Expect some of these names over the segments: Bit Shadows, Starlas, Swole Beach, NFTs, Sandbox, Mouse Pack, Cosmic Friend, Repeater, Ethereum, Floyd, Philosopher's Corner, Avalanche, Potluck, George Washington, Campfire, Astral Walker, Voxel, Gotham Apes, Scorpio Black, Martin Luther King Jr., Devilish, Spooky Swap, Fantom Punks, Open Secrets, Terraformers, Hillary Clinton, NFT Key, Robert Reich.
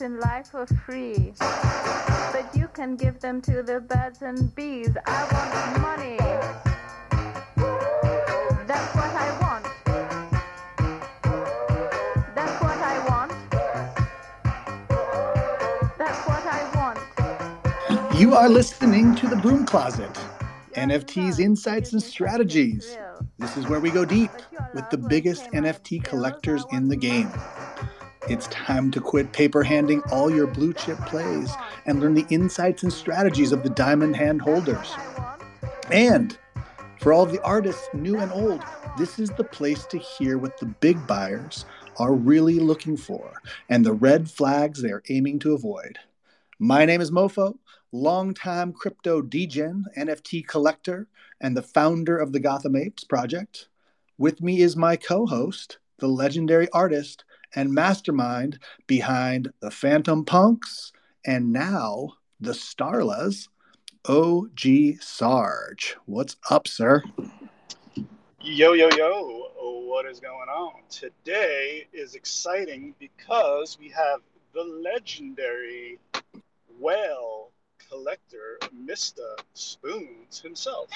out in life for free, but you can give them to the birds and bees. I want money. That's what I want. That's what I want. That's what I want. You are listening to The Broom Closet, NFTs, Insights, and Strategies. This is where we go deep with the biggest NFT collectors in the game. It's time to quit paper handing all your blue chip plays and learn the insights and strategies of the diamond hand holders. And for all the artists, new and old, this is the place to hear what the big buyers are really looking for and the red flags they are aiming to avoid. My name is MoFo, longtime crypto degen, NFT collector, and the founder of the Gotham Apes project. With me is my co-host, the legendary artist and mastermind behind the Fantom Punks and now the Starlas, OG Sarge. What's up, sir? Yo, yo, yo. What is going on? Today is exciting because we have the legendary whale collector, MistaSpoons himself.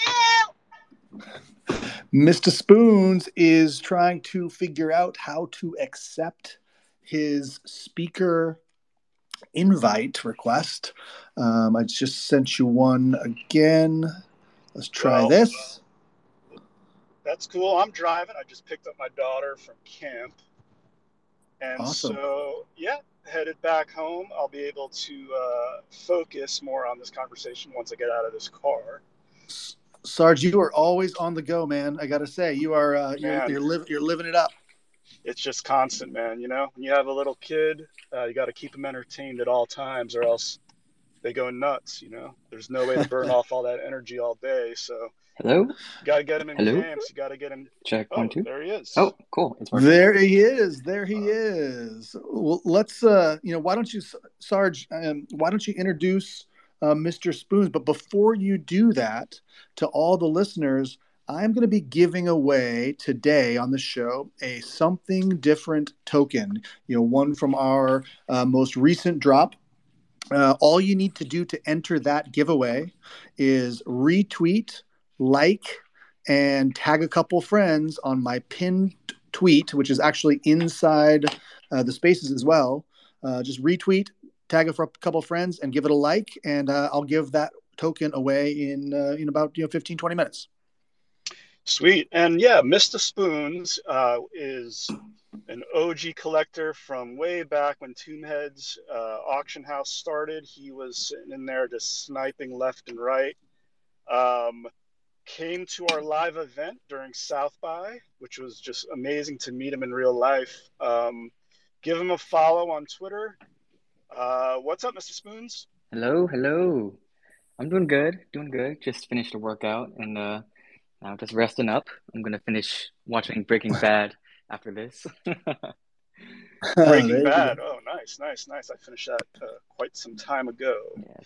MistaSpoons is trying to figure out how to accept his speaker invite request. I just sent you one again. Let's try this. That's cool. I'm driving. I just picked up my daughter from camp. And awesome. So, yeah, headed back home. I'll be able to focus more on this conversation once I get out of this car. Sarge, you are always on the go, man. I gotta say, you are you're living it up. It's just constant, man. You know, when you have a little kid, you got to keep them entertained at all times, or else they go nuts. You know, there's no way to burn off all that energy all day. So, hello, gotta get him in camps. You gotta get him. Check 1, 2. There he is. Oh, cool. It's working. There he is. There he is. Well, let's. Why don't you, Sarge? Why don't you introduce MistaSpoons? But before you do that, to all the listeners, I'm going to be giving away today on the show a Something Different token, one from our most recent drop. All you need to do to enter that giveaway is retweet, like, and tag a couple friends on my pinned tweet, which is actually inside the spaces as well. Just retweet, tag a couple friends, and give it a like, and I'll give that token away in about 15, 20 minutes. Sweet. And yeah, MistaSpoons is an OG collector from way back when Tomb Heads auction house started. He was sitting in there just sniping left and right. Came to our live event during South by, which was just amazing to meet him in real life. Give him a follow on Twitter. What's up, MistaSpoons? Hello. I'm doing good. Just finished a workout and now just resting up. I'm going to finish watching Breaking Bad after this. Breaking Bad. Oh, nice. I finished that quite some time ago. Yeah,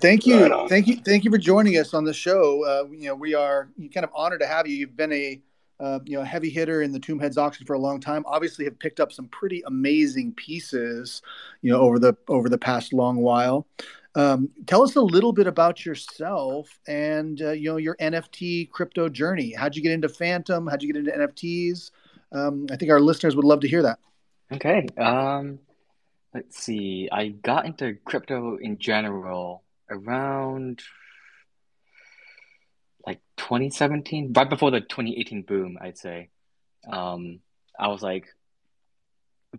thank you. Right on. Thank you for joining us on the show. We are kind of honored to have you. You've been a heavy hitter in the Tomb Heads auction for a long time. Obviously, have picked up some pretty amazing pieces, over the past long while. Tell us a little bit about yourself and your NFT crypto journey. How'd you get into Fantom? How'd you get into NFTs? I think our listeners would love to hear that. Okay. Let's see. I got into crypto in general around 2017, right before the 2018 boom, I'd say. I was like,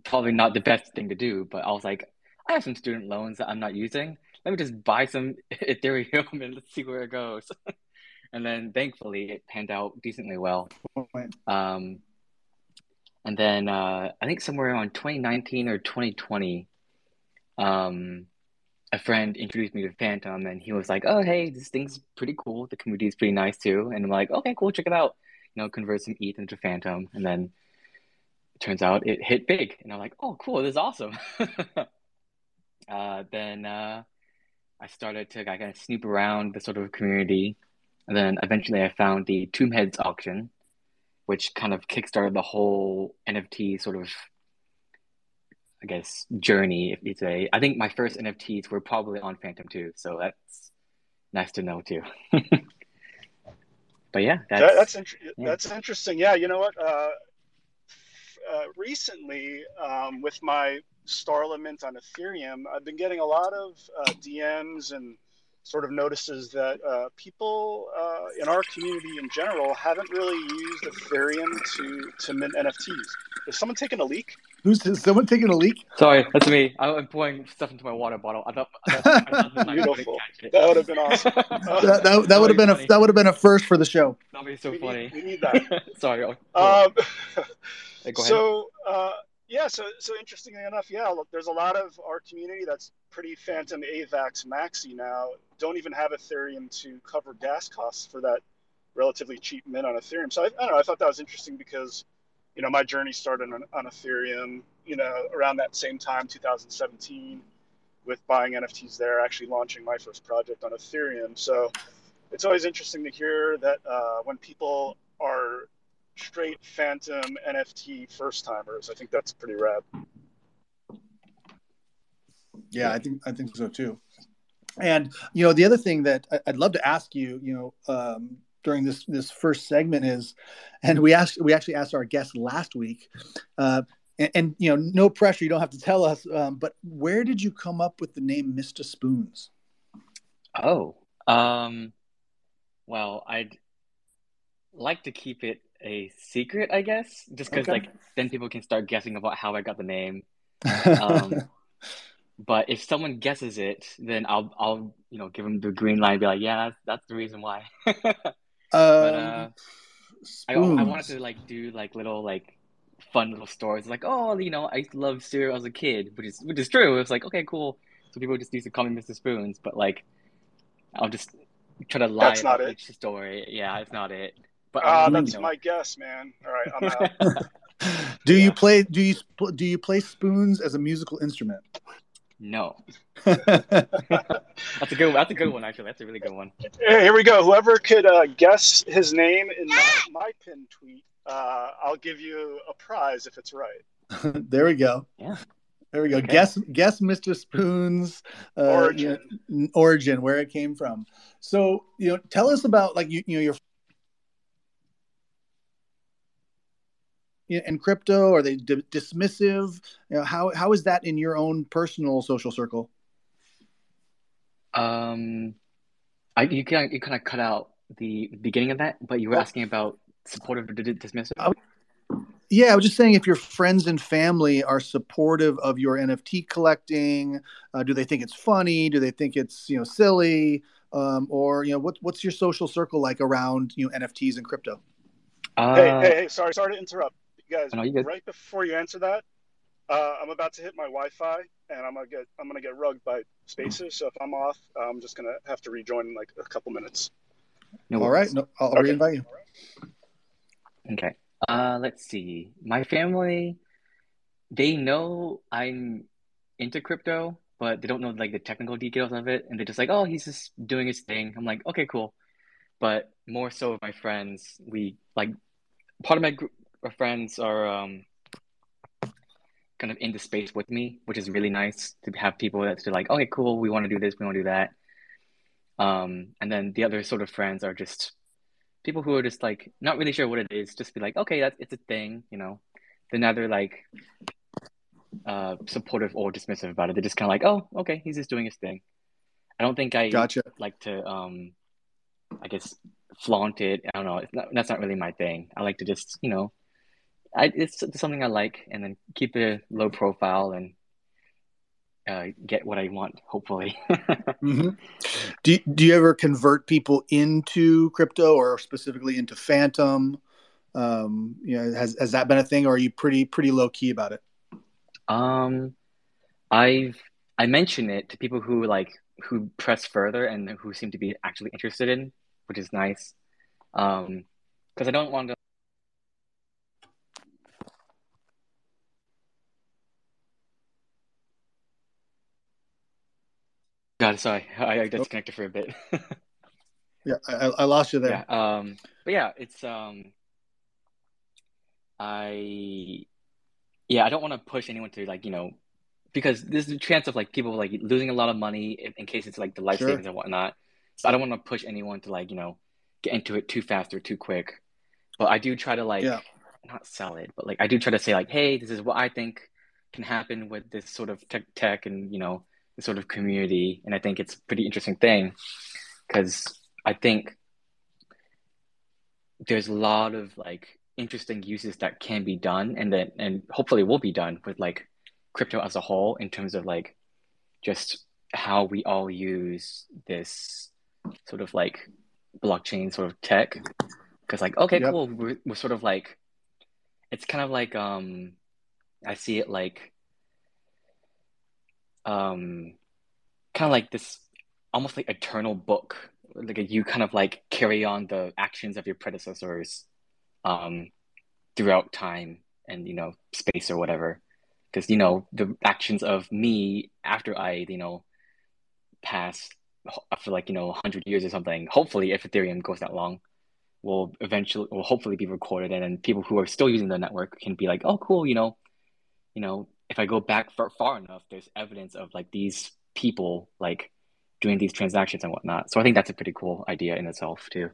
probably not the best thing to do, but I was like, I have some student loans that I'm not using. Let me just buy some Ethereum and let's see where it goes. And then thankfully it panned out decently well. And then I think somewhere around 2019 or 2020, a friend introduced me to Fantom, and he was like, "Oh, hey, this thing's pretty cool. The community is pretty nice too." And I'm like, "Okay, cool, check it out." Convert some ETH into Fantom, and then it turns out it hit big, and I'm like, "Oh, cool, this is awesome." Then I started to kind of snoop around the sort of community, and then eventually I found the Tomb Heads auction, which kind of kickstarted the whole NFT sort of I guess, journey, if you say. I think my first NFTs were probably on Fantom too, so that's nice to know too. But yeah, that's interesting. Yeah, you know what? Recently, with my Starla mint on Ethereum, I've been getting a lot of DMs and sort of notices that people in our community in general haven't really used Ethereum to mint NFTs. Is someone taking a leak? Is someone taking a leak? Sorry, that's me. I'm pouring stuff into my water bottle. I thought beautiful. That would have been awesome. That would have been funny. That would have been a first for the show. That'd be so funny. We need that. Sorry. Hey, go ahead. So interestingly enough, there's a lot of our community that's pretty Fantom AVAX maxi now. Don't even have Ethereum to cover gas costs for that relatively cheap mint on Ethereum. So I don't know. I thought that was interesting because, you know, my journey started on Ethereum, you know, around that same time, 2017, with buying NFTs there, actually launching my first project on Ethereum. So it's always interesting to hear that when people are straight Fantom NFT first-timers. I think that's pretty rad. Yeah, I think so too. And, you know, the other thing that I'd love to ask you, you know, during this first segment is, and we actually asked our guest last week, and you know, no pressure, you don't have to tell us, but where did you come up with the name MistaSpoons? Oh, well, I'd like to keep it a secret, I guess, just because like then people can start guessing about how I got the name. But if someone guesses it, then I'll you know, give them the green light and be like, yeah, that's the reason why. But I wanted to like do like little like fun little stories like, oh, you know, I used to love cereal as a kid, which is true. It's like, okay, cool. So people just used to call me Mr. Spoons, but like I'll just try to lie about each story. Yeah, it's not it. But that's my guess, man. All right, I'm out. Do you play spoons as a musical instrument? No. That's a good one, actually. That's a really good one. Here we go. Whoever could guess his name in my pin tweet, I'll give you a prize if it's right. There we go. Yeah. There we go. Okay. Guess Mr. Spoon's origin. You know, origin, where it came from. So, you know, tell us about like your. In crypto, are they dismissive? You know, how is that in your own personal social circle? You kind of cut out the beginning of that, but you were asking about supportive or dismissive. Yeah, I was just saying if your friends and family are supportive of your NFT collecting, do they think it's funny? Do they think it's, you know, silly? Or, you know, what's your social circle like around, you know, NFTs and crypto? Hey! Sorry to interrupt. You guys, right before you answer that, I'm about to hit my Wi-Fi, and I'm gonna get rugged by Spaces. So if I'm off, I'm just gonna have to rejoin in like a couple minutes. No, all right. No, I'll reinvite you. Okay. Let's see. My family, they know I'm into crypto, but they don't know like the technical details of it, and they're just like, "Oh, he's just doing his thing." I'm like, "Okay, cool." But more so, my friends, we like. Part of my group of friends are kind of in the space with me, which is really nice to have people that's like, okay, cool, we want to do this, we want to do that. And then the other sort of friends are just people who are just like, not really sure what it is, just be like, okay, it's a thing, you know. They're neither like supportive or dismissive about it. They're just kind of like, oh, okay, he's just doing his thing. I don't think I like to, I guess, flaunt it. I don't know. That's not really my thing. I like to just, you know, it's something I like, and then keep it low profile and get what I want, hopefully. Mm-hmm. Do you ever convert people into crypto or specifically into Fantom? You know, has that been a thing, or are you pretty low key about it? I mention it to people who press further and who seem to be actually interested in, which is nice, because I don't want to. God, sorry, I disconnected for a bit. Yeah, I lost you there. Yeah, but yeah, it's I don't want to push anyone to like, you know, because there's the chance of like people like losing a lot of money in case it's like the life savings and whatnot. So I don't want to push anyone to like, you know, get into it too fast or too quick. But I do try to like not sell it, but like I do try to say like, hey, this is what I think can happen with this sort of tech and, you know, this sort of community. And I think it's a pretty interesting thing because I think there's a lot of like interesting uses that can be done and that and hopefully will be done with like crypto as a whole in terms of like just how we all use this sort of like blockchain sort of tech. Because like, okay, cool. We're sort of like, it's kind of like, I see it like, kind of like this almost like eternal book, like you kind of like carry on the actions of your predecessors throughout time and, you know, space or whatever. Because, you know, the actions of me after I, you know, pass after like, you know, 100 years or something, hopefully if Ethereum goes that long, will eventually, will hopefully be recorded. And then people who are still using the network can be like, oh, cool, you know, if I go back far enough, there's evidence of like these people like doing these transactions and whatnot. So I think that's a pretty cool idea in itself too.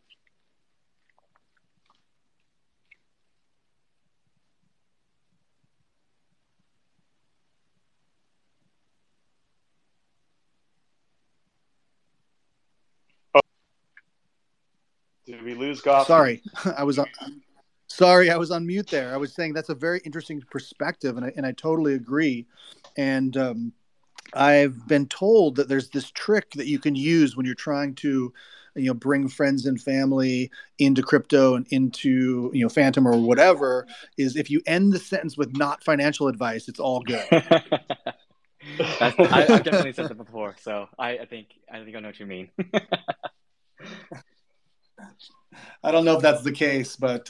Did we lose Gotham? Sorry, I was on mute there. I was saying that's a very interesting perspective, and I totally agree. And I've been told that there's this trick that you can use when you're trying to, you know, bring friends and family into crypto and into, you know, Fantom or whatever, is if you end the sentence with "not financial advice, it's all good." I've definitely said that before, so I think I know what you mean. I don't know if that's the case, but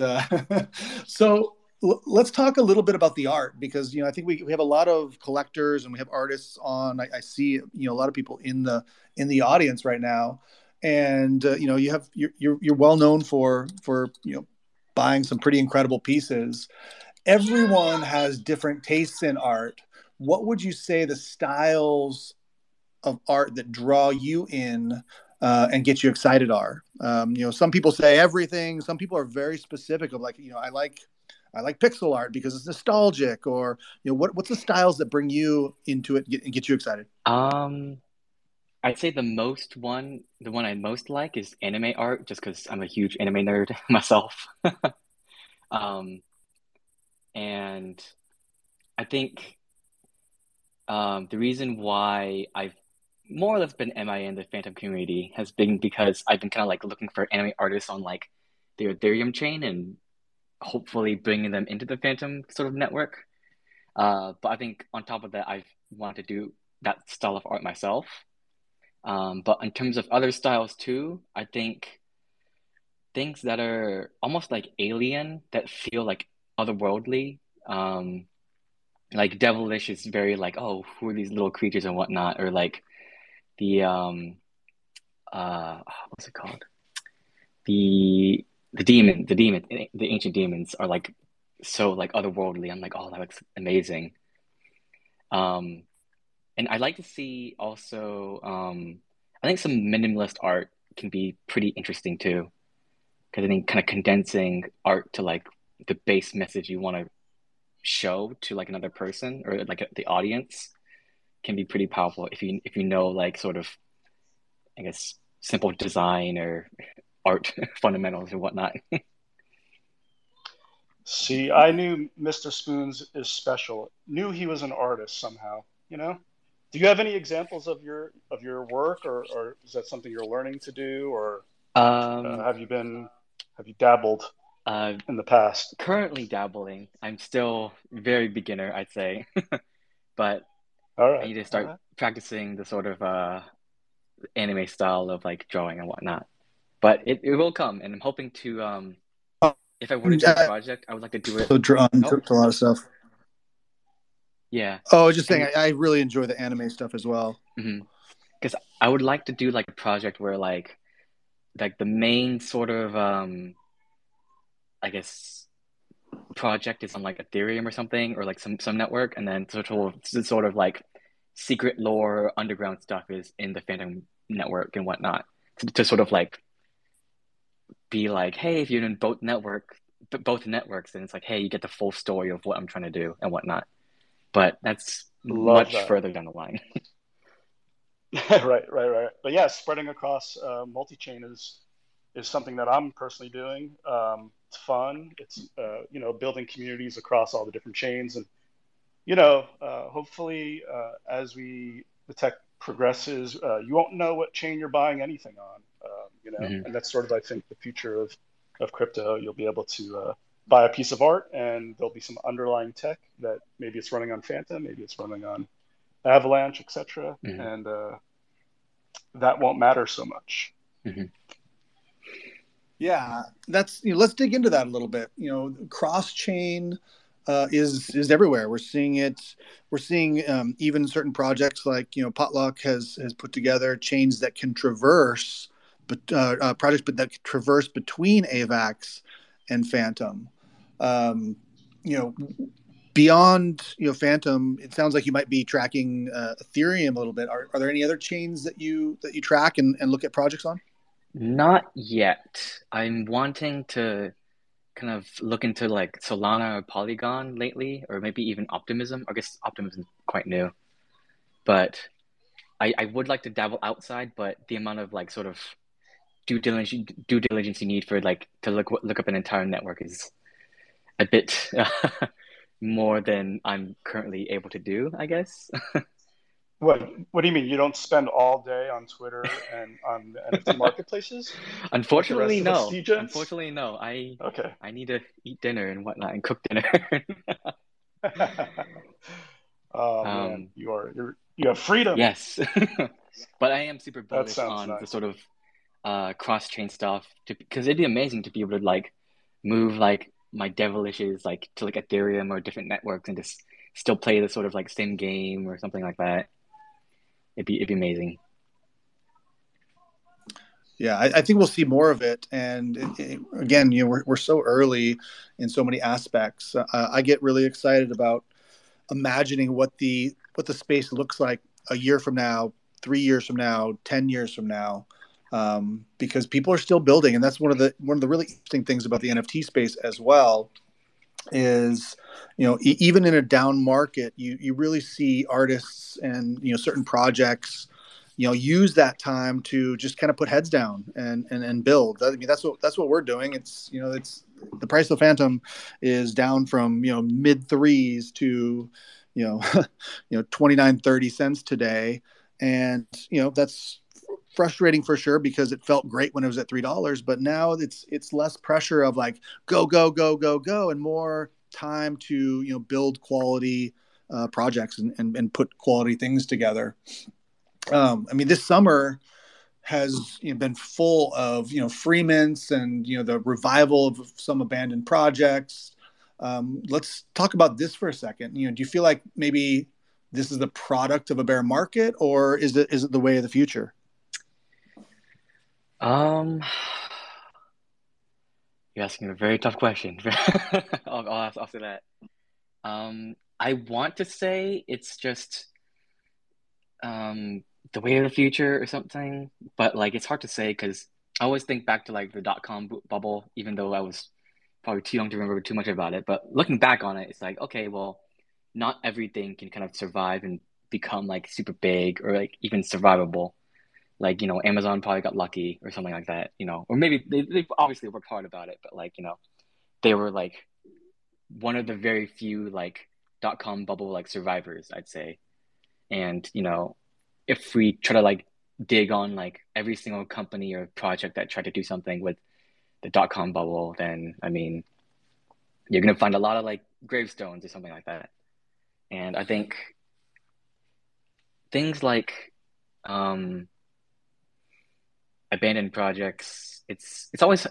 so let's talk a little bit about the art, because, you know, I think we have a lot of collectors and we have artists on. I see, you know, a lot of people in the audience right now, and you know, you have you're well known for you know, buying some pretty incredible pieces. Everyone has different tastes in art. What would you say the styles of art that draw you in? And get you excited are, you know, some people say everything. Some people are very specific of like, you know, I like pixel art because it's nostalgic, or, you know, what's the styles that bring you into it and get you excited? I'd say the one I most like is anime art, just because I'm a huge anime nerd myself. And I think the reason why I've more or less been MIA in the Fantom community has been because I've been kind of like looking for anime artists on like their Ethereum chain and hopefully bringing them into the Fantom sort of network. But I think on top of that, I've wanted to do that style of art myself. But in terms of other styles too, I think things that are almost like alien, that feel like otherworldly, like Devilish is very like, oh, who are these little creatures and whatnot, or like the what's it called? The ancient demons are like so like otherworldly. I'm like, oh, that looks amazing. And I'd like to see also. I think some minimalist art can be pretty interesting too, because I think kind of condensing art to like the base message you want to show to like another person or like the audience can be pretty powerful if you know like sort of, I guess, simple design or art fundamentals and whatnot. See, I knew MistaSpoons is special. Knew he was an artist somehow. You know, do you have any examples of your work, or is that something you're learning to do, or have you dabbled in the past? Currently dabbling. I'm still very beginner, I'd say, but. All right. I need to start practicing the sort of anime style of like drawing and whatnot, but it will come. And I'm hoping to, if I were to do a project, I would like to do it. So a lot of stuff. Yeah. Oh, just saying, I really enjoy the anime stuff as well. Mm-hmm. Because I would like to do like a project where like the main sort of, I guess, project is on like Ethereum or something, or like some network, and then sort of like secret lore, underground stuff is in the Fantom network and whatnot, to sort of like be like, hey, if you're in both networks, then it's like, hey, you get the full story of what I'm trying to do and whatnot. But that's much further down the line. Right. But yeah, spreading across multi-chain is something that I'm personally doing. It's fun. It's building communities across all the different chains, and hopefully as the tech progresses, you won't know what chain you're buying anything on. Mm-hmm. And that's sort of, I think, the future of crypto. You'll be able to buy a piece of art, and there'll be some underlying tech that maybe it's running on Fantom, maybe it's running on Avalanche, etc. Mm-hmm. And that won't matter so much. Mm-hmm. Yeah, that's let's dig into that a little bit. Cross chain is everywhere. We're seeing it. We're seeing even certain projects like Potluck has put together chains that can traverse, but that traverse between AVAX and Fantom. Beyond Fantom, it sounds like you might be tracking Ethereum a little bit. Are there any other chains that you track and look at projects on? Not yet. I'm wanting to kind of look into like Solana or Polygon lately, or maybe even Optimism. I guess Optimism is quite new, but I would like to dabble outside. But the amount of like sort of due diligence you need for like to look up an entire network is a bit. More than I'm currently able to do, I guess. What do you mean? You don't spend all day on Twitter and on the NFT marketplaces? Unfortunately, no. I need to eat dinner and whatnot and cook dinner. You have freedom. Yes, but I am super bullish on the sort of cross-chain stuff because it'd be amazing to be able to like move like my Devilish is like to like Ethereum or different networks and just still play the sort of like same game or something like that. It'd be amazing. Yeah, I think we'll see more of it. And again, we're so early in so many aspects. I get really excited about imagining what the space looks like a year from now, 3 years from now, 10 years from now. Because people are still building, and that's one of the really interesting things about the NFT space as well is, even in a down market, you really see artists and certain projects, use that time to just kind of put heads down and build. I mean, that's what we're doing. It's it's the price of Fantom is down from mid threes to $0.29, $0.30 today, and that's frustrating for sure because it felt great when it was at $3, but now it's less pressure of like go and more time to build quality projects and put quality things together. I mean, this summer has been full of free mints and the revival of some abandoned projects. Let's talk about this for a second. Do you feel like maybe this is the product of a bear market, or is it the way of the future? You're asking a very tough question. I'll ask after that. I want to say it's just the way of the future or something, but like it's hard to say because I always think back to like the dot-com bubble, even though I was probably too young to remember too much about it. But looking back on it, it's like, okay, well, not everything can kind of survive and become like super big or like even survivable. Like, Amazon probably got lucky or something like that, or maybe they obviously worked hard about it, but like, they were like one of the very few like dot-com bubble like survivors, I'd say. And, if we try to like dig on like every single company or project that tried to do something with the dot-com bubble, then, I mean, you're going to find a lot of like gravestones or something like that. And I think things like, abandoned projects, it's always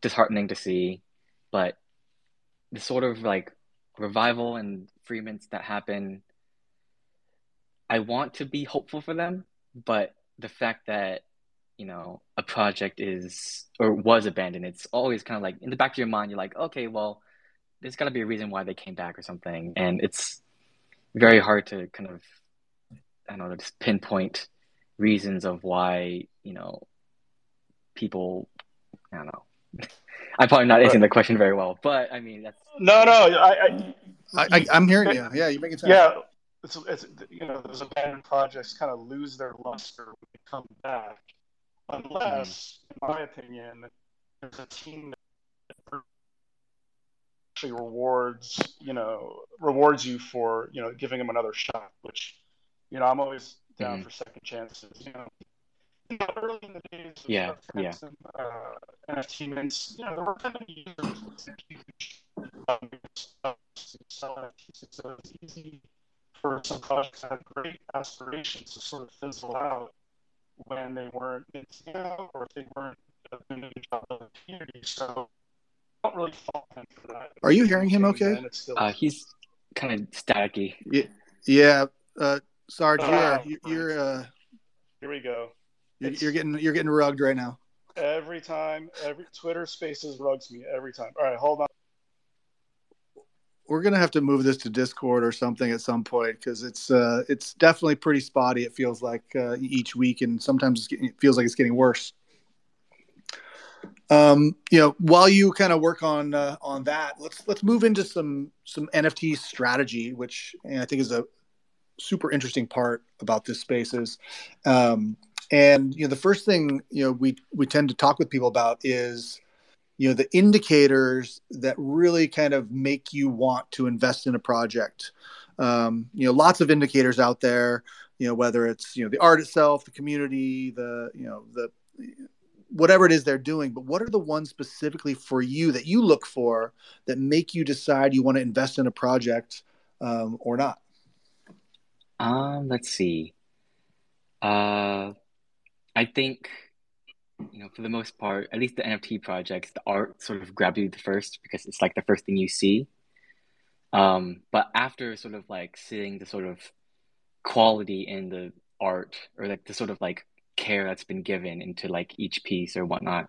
disheartening to see, but the sort of like revival and free mints that happen, I want to be hopeful for them, but the fact that a project is or was abandoned, it's always kind of like in the back of your mind, you're like, okay, well, there's got to be a reason why they came back or something, and it's very hard to kind of I don't know, just pinpoint reasons of why, you know, people, I don't know. I'm probably not answering the question very well, but I mean, that's... No. I'm hearing you. Yeah, you make it sound. Yeah, it's, you know, those abandoned projects kind of lose their luster when they come back, unless, in my opinion, there's a team that actually rewards you for, you know, giving them another shot, which, you know, I'm always down for second chances, you know. Early in the days of NFT mints, you know, there were kind of users with huge stuff to sell NFTs, so it's easy for some projects that had great aspirations to sort of fizzle out when they weren't, you know, or if they weren't doing a good job of the community. So I don't really fault him for that. Are you hearing him okay? He's kind of staticky. Yeah. Sarge, you're here we go. You're getting rugged right now. Every Twitter Spaces rugs me every time. All right, hold on. We're gonna have to move this to Discord or something at some point because it's definitely pretty spotty. It feels like each week, and sometimes it feels like it's getting worse. You know, while you kind of work on that, let's move into some NFT strategy, which I think is a super interesting part about this space is. And, you know, the first thing, you know, we tend to talk with people about is, you know, the indicators that really kind of make you want to invest in a project. You know, lots of indicators out there, you know, whether it's, you know, the art itself, the community, whatever it is they're doing. But what are the ones specifically for you that you look for that make you decide you want to invest in a project or not? Let's see. I think, you know, for the most part, at least the NFT projects, the art sort of grabs you the first because it's like the first thing you see. But after sort of like seeing the sort of quality in the art or like the sort of like care that's been given into like each piece or whatnot,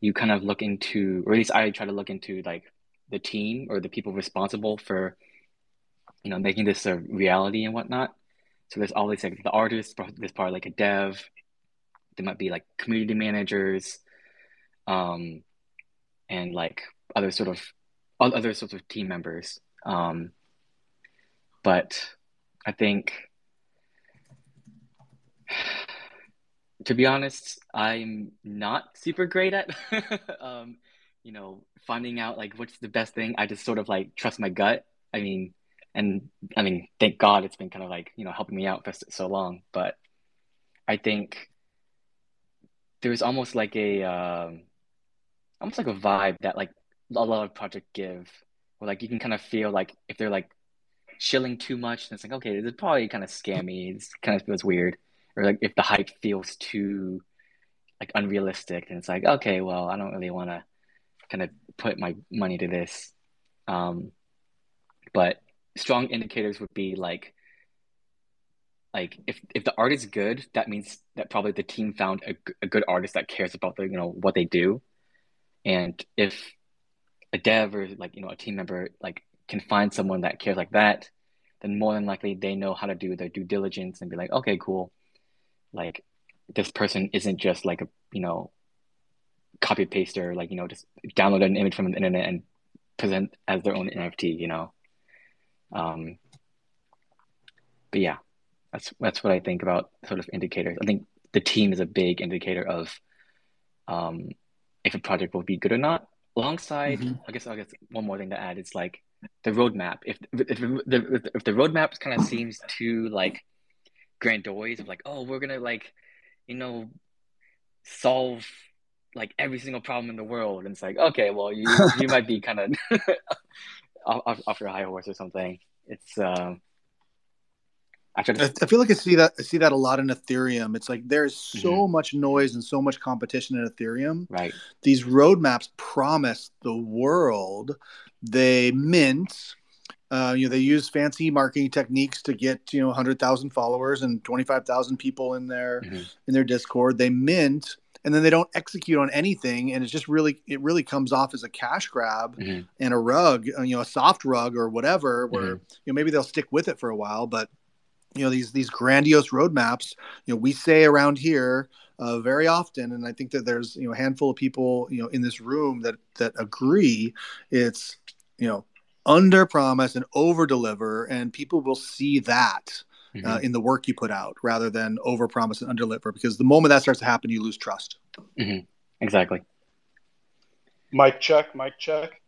you kind of look into, or at least I try to look into like the team or the people responsible for, you know, making this a reality and whatnot. So there's always like the artist, there's probably like a dev, there might be like community managers, and like other sorts of team members. But I think, to be honest, I'm not super great at, you know, finding out like what's the best thing. I just sort of like trust my gut. I mean, thank God it's been kind of like, you know, helping me out for so long. But I think there's almost like a vibe that like a lot of projects give, where like you can kind of feel like if they're like chilling too much, then it's like, okay, this is probably kind of scammy. It kind of feels weird. Or like if the hype feels too like unrealistic, and it's like, okay, well, I don't really want to kind of put my money to this. But strong indicators would be like if the art is good, that means that probably the team found a good artist that cares about the, you know, what they do. And if a dev or like, you know, a team member like can find someone that cares like that, then more than likely they know how to do their due diligence and be like, okay, cool. Like this person isn't just like a, you know, copy paster, like, you know, just download an image from the internet and present as their own NFT, you know. But yeah, that's what I think about sort of indicators. I think the team is a big indicator of if a project will be good or not. Alongside, I guess one more thing to add is like the roadmap. If the roadmap kind of seems too like grandiose of like, oh, we're gonna like, you know, solve like every single problem in the world, and it's like, okay, well, you might be kind of off your high horse or something. It's I feel like I see that a lot in Ethereum. It's like there's so much noise and so much competition in Ethereum. Right. These roadmaps promise the world. They mint. You know, they use fancy marketing techniques to get, you know, 100,000 followers and 25,000 people in their Discord. They mint. And then they don't execute on anything, and it's just really comes off as a cash grab and a rug, you know, a soft rug or whatever. Where you know maybe they'll stick with it for a while, but you know, these grandiose roadmaps, you know, we say around here very often, and I think that there's, you know, a handful of people, you know, in this room that agree, it's, you know, under promise and over deliver, and people will see that in the work you put out rather than over promise and under deliver, because the moment that starts to happen, you lose trust. Mm-hmm. Exactly. Mic check, mic check.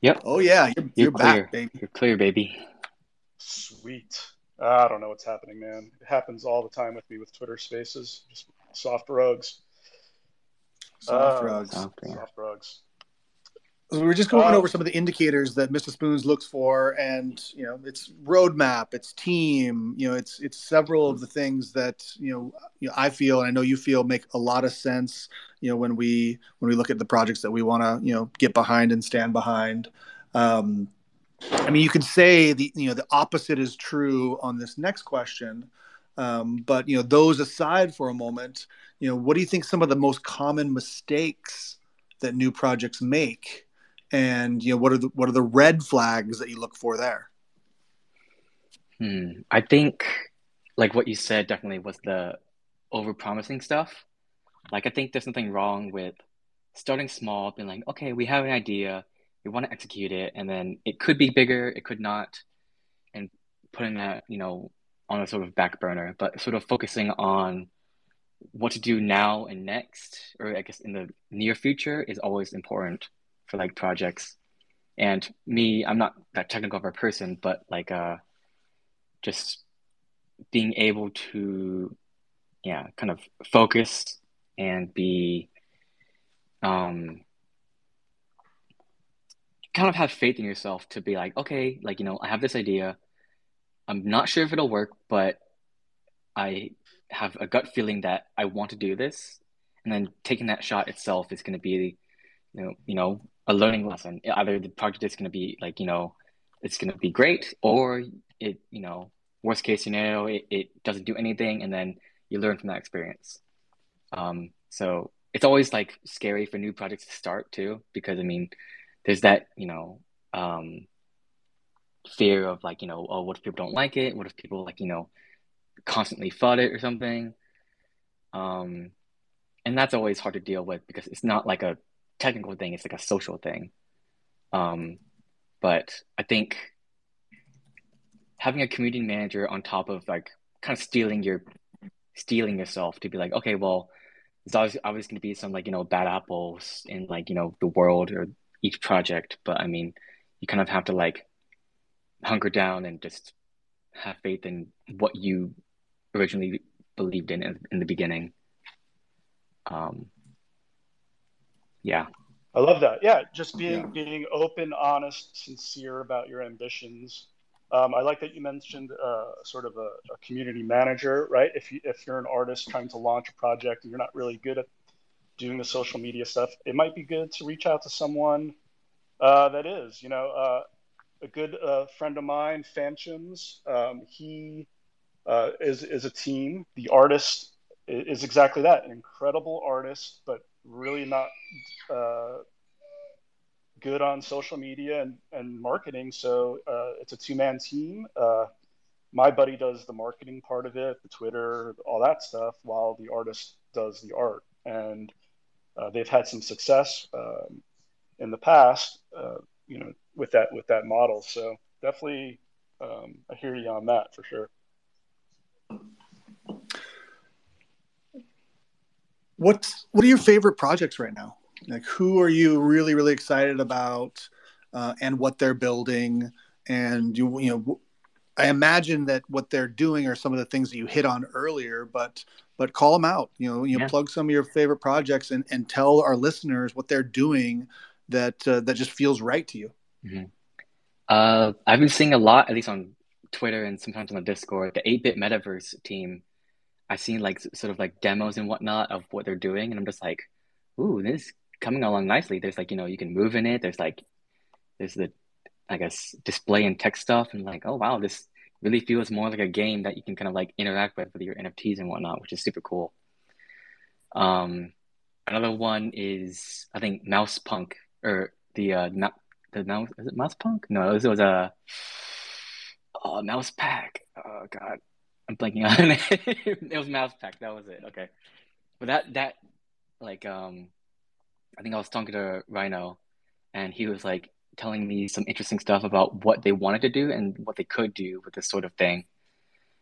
Yep. Oh yeah, you're clear. Back, baby. You're clear, baby. Sweet. I don't know what's happening, man. It happens all the time with me with Twitter Spaces. Just soft rugs. Soft rugs. So we're just going over some of the indicators that MistaSpoons looks for, and you know, it's roadmap, it's team, you know, it's several of the things that you know I feel, and I know you feel, make a lot of sense. You know, when we look at the projects that we want to, you know, get behind and stand behind. I mean, you could say the opposite is true on this next question, but you know, those aside for a moment, you know, what do you think some of the most common mistakes that new projects make? And you know, what are the red flags that you look for there? I think, like what you said, definitely was the overpromising stuff. Like, I think there's nothing wrong with starting small, being like, okay, we have an idea, we want to execute it, and then it could be bigger, it could not, and putting that, you know, on a sort of back burner, but sort of focusing on what to do now and next, or I guess in the near future, is always important for like projects. And me, I'm not that technical of a person, but like just being able to, yeah, kind of focus and be kind of have faith in yourself to be like, okay, like, you know, I have this idea, I'm not sure if it'll work, but I have a gut feeling that I want to do this, and then taking that shot itself is going to be, you know, a learning lesson. Either the project is going to be like, you know, it's going to be great, or it, you know, worst case scenario, it doesn't do anything, and then you learn from that experience. So it's always like scary for new projects to start too, because I mean, there's that, you know, fear of like, you know, oh, what if people don't like it? What if people, like, you know, constantly fought it or something? And that's always hard to deal with, because it's not like a technical thing, it's like a social thing. But I think having a community manager on top of like kind of stealing yourself to be like, okay, well, there's always going to be some like, you know, bad apples in like, you know, the world or each project, but I mean, you kind of have to like hunker down and just have faith in what you originally believed in the beginning. Yeah. I love that. Yeah, just being open, honest, sincere about your ambitions. I like that you mentioned sort of a community manager, right? If you're an artist trying to launch a project and you're not really good at doing the social media stuff, it might be good to reach out to someone that is, you know, a good friend of mine, Fantom's. He is a team. The artist is exactly that, an incredible artist, but really not good on social media and marketing. So it's a two-man team. My buddy does the marketing part of it, the Twitter, all that stuff, while the artist does the art. And they've had some success in the past, you know, with that model. So definitely, I hear you on that for sure. What are your favorite projects right now? Like, who are you really, really excited about, and what they're building? And you know, I imagine that what they're doing are some of the things that you hit on earlier, but call them out. You know, plug some of your favorite projects and tell our listeners what they're doing that just feels right to you. Mm-hmm. I've been seeing a lot, at least on Twitter and sometimes on the Discord, the 8-bit metaverse team. I've seen like sort of like demos and whatnot of what they're doing, and I'm just like, ooh, this is coming along nicely. There's like, you know, you can move in it. There's the, I guess, display and tech stuff, and like, oh wow, this really feels more like a game that you can kind of like interact with your NFTs and whatnot, which is super cool. Another one is, I think, Mouse Punk, or the mouse, is it Mouse Punk? No, it was a Mouse Pack. Oh God, I'm blanking on it. It was Mouse Pack. That was it. Okay, but that like I think I was talking to Rhino, and he was like telling me some interesting stuff about what they wanted to do and what they could do with this sort of thing.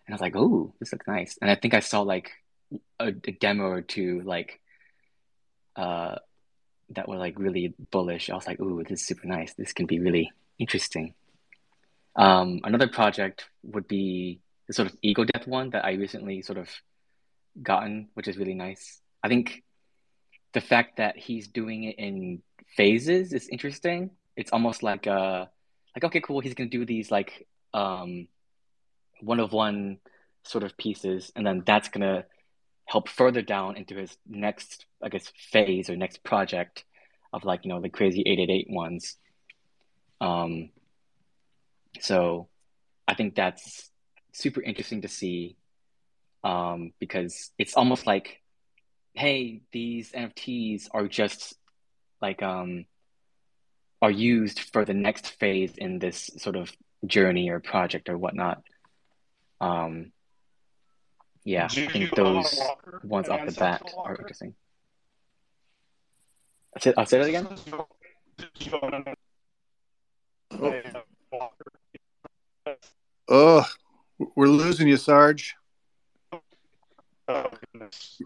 And I was like, oh, this looks nice. And I think I saw like a demo or two like that were like really bullish. I was like, ooh, this is super nice. This can be really interesting. Another project would be the sort of ego death one that I recently sort of gotten, which is really nice. I think the fact that he's doing it in phases is interesting. It's almost like okay, cool, he's gonna do these like one of one sort of pieces, and then that's gonna help further down into his next, I guess, phase or next project of like, you know, the crazy 888 ones. So I think that's super interesting to see, because it's almost like, hey, these NFTs are just like are used for the next phase in this sort of journey or project or whatnot. Yeah, I think those ones off the bat are interesting. I'll say that again. Oh, we're losing you, Sarge. Oh, goodness.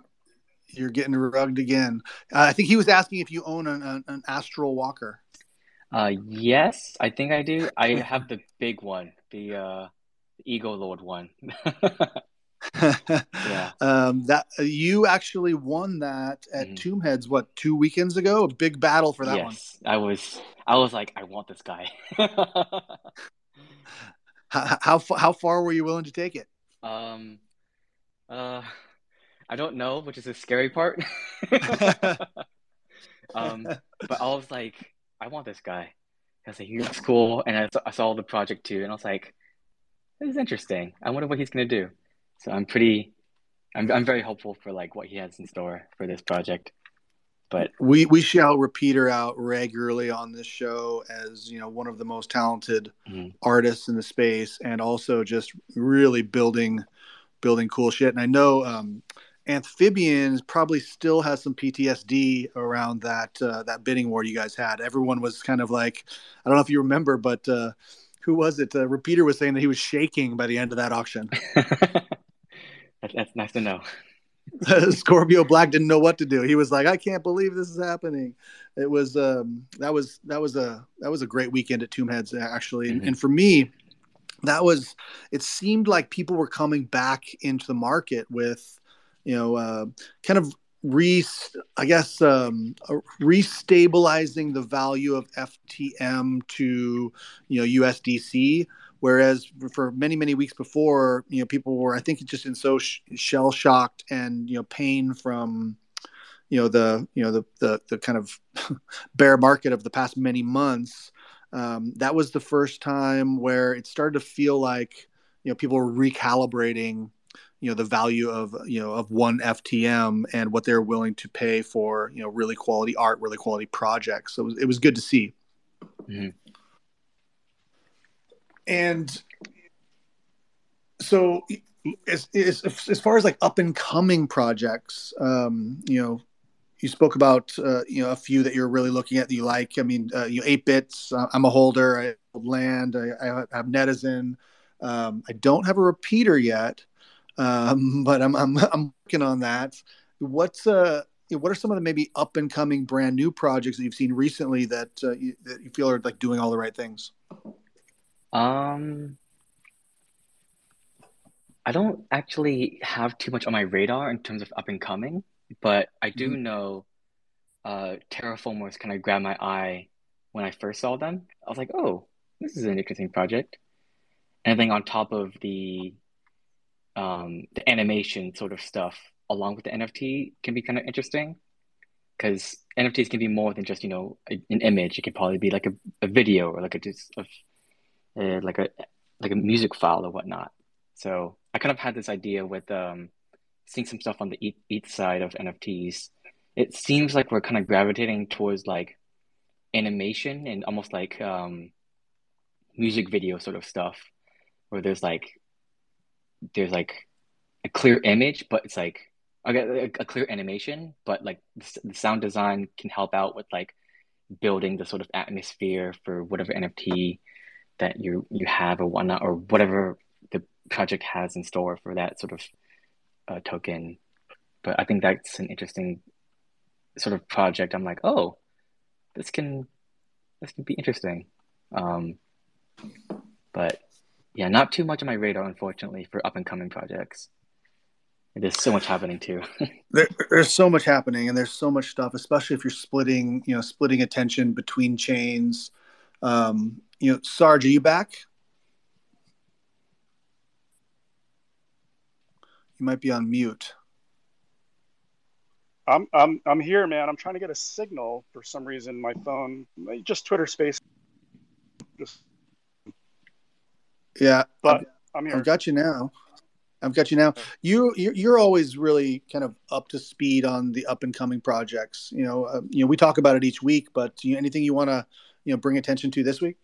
You're getting rugged again. I think he was asking if you own an Astral Walker. Yes, I think I do. I have the big one, the Ego Lord one. Yeah. That you actually won that at Tomb Heads, what, 2 weekends ago? A big battle for that one. Yes, I was like, I want this guy. How far were you willing to take it? I don't know, which is the scary part. But I was like, I want this guy. I was like, he looks cool. And I saw the project too. And I was like, this is interesting. I wonder what he's going to do. So I'm very hopeful for like what he has in store for this project. But we shall Repeater out regularly on this show as, you know, one of the most talented artists in the space, and also just really building cool shit. And I know, Amphibian probably still has some PTSD around that bidding war you guys had. Everyone was kind of like, I don't know if you remember, but who was it? Repeater was saying that he was shaking by the end of that auction. That's nice to know. Scorpio Black didn't know what to do. He was like, I can't believe this is happening. It was that was a great weekend at Tomb Heads, actually. And for me, it seemed like people were coming back into the market with, you know, kind of restabilizing the value of FTM to, you know, USDC. Whereas for many, many weeks before, you know, people were, I think, just in so shell shocked and, you know, pain from, you know, the kind of bear market of the past many months. That was the first time where it started to feel like, you know, people were recalibrating, you know, the value of, you know, of one FTM and what they're willing to pay for, you know, really quality art, really quality projects. So it was good to see. Mm-hmm. And so as far as like up and coming projects, you know, you spoke about, you know, a few that you're really looking at that you like. I mean, you 8-Bits, I'm a holder, I hold land, I have Netizen. I don't have a Repeater yet. But I'm working on that. What are some of the maybe up and coming brand new projects that you've seen recently that you feel are like doing all the right things? I don't actually have too much on my radar in terms of up and coming, but I do know Terraformers kind of grabbed my eye when I first saw them. I was like, oh, this is an interesting project. And then on top of the animation sort of stuff along with the NFT can be kind of interesting, because NFTs can be more than just, you know, an image. It can probably be like a video or like a music file or whatnot. So I kind of had this idea with seeing some stuff on the ETH side of NFTs. It seems like we're kind of gravitating towards like animation and almost like music video sort of stuff. where there's like a clear image, but it's like a clear animation, but like the sound design can help out with like building the sort of atmosphere for whatever NFT that you have or whatnot, or whatever the project has in store for that sort of token. But I think that's an interesting sort of project. I'm like, oh, this can be interesting. But yeah, not too much on my radar, unfortunately, for up and coming projects. There's so much happening too. There's so much happening, and there's so much stuff, especially if you're splitting attention between chains. Sarge, are you back? You might be on mute. I'm here, man. I'm trying to get a signal for some reason. My phone, just TwitterSpaces. Yeah, but I'm here. I've got you now. You're always really kind of up to speed on the up and coming projects. We talk about it each week, but anything you want to bring attention to this week?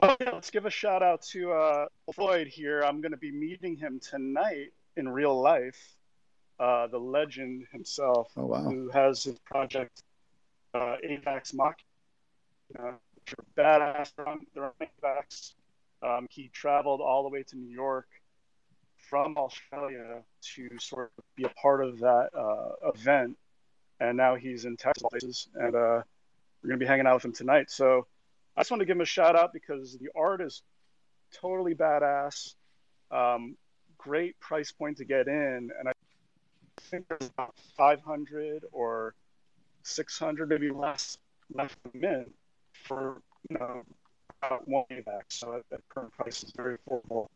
Oh, yeah, let's give a shout out to Floyd here. I'm going to be meeting him tonight in real life. The legend himself, oh, wow. Who has his project AVAX Mach, which are badass. They're on AVAX. He traveled all the way to New York from Australia to sort of be a part of that event, and now he's in Texas, and we're going to be hanging out with him tonight. So I just want to give him a shout out because the art is totally badass. Great price point to get in, and I think there's about 500 or 600, maybe less, left to mint for about $1 back. So that current price is very affordable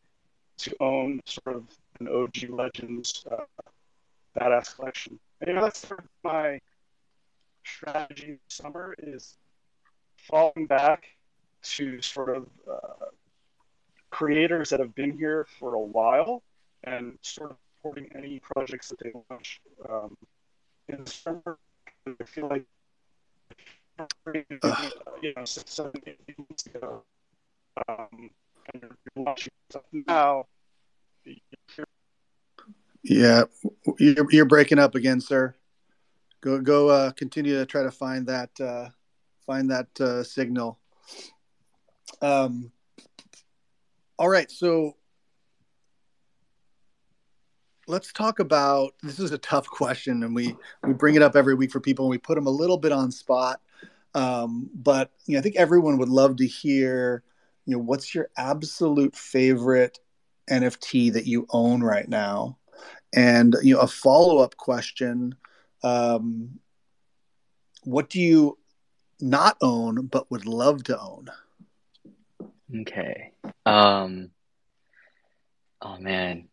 to own sort of an OG Legends badass collection. And that's sort of my strategy this summer, is falling back to sort of creators that have been here for a while and sort of supporting any projects that they launch in the summer. I feel like six, 7, 8 months ago, and you're launching stuff now. Yeah, you're breaking up again, sir. Go. Continue to try to find that signal. All right, so let's talk about, this is a tough question, and we bring it up every week for people, and we put them a little bit on spot. But I think everyone would love to hear, what's your absolute favorite NFT that you own right now? And a follow-up question, what do you not own but would love to own? Okay. Oh man,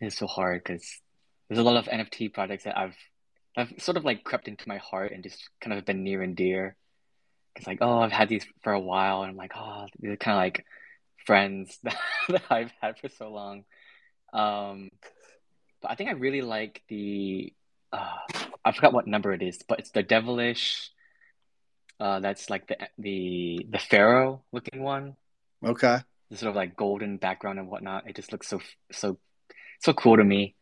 it's so hard because there's a lot of NFT projects that I've sort of like crept into my heart and just kind of been near and dear. It's like, oh, I've had these for a while, and I'm like, oh, they're kind of like friends that I've had for so long. But I think I really like the I forgot what number it is, but it's the Devilish. That's like the pharaoh looking one. Okay. The sort of like golden background and whatnot. It just looks so cool to me.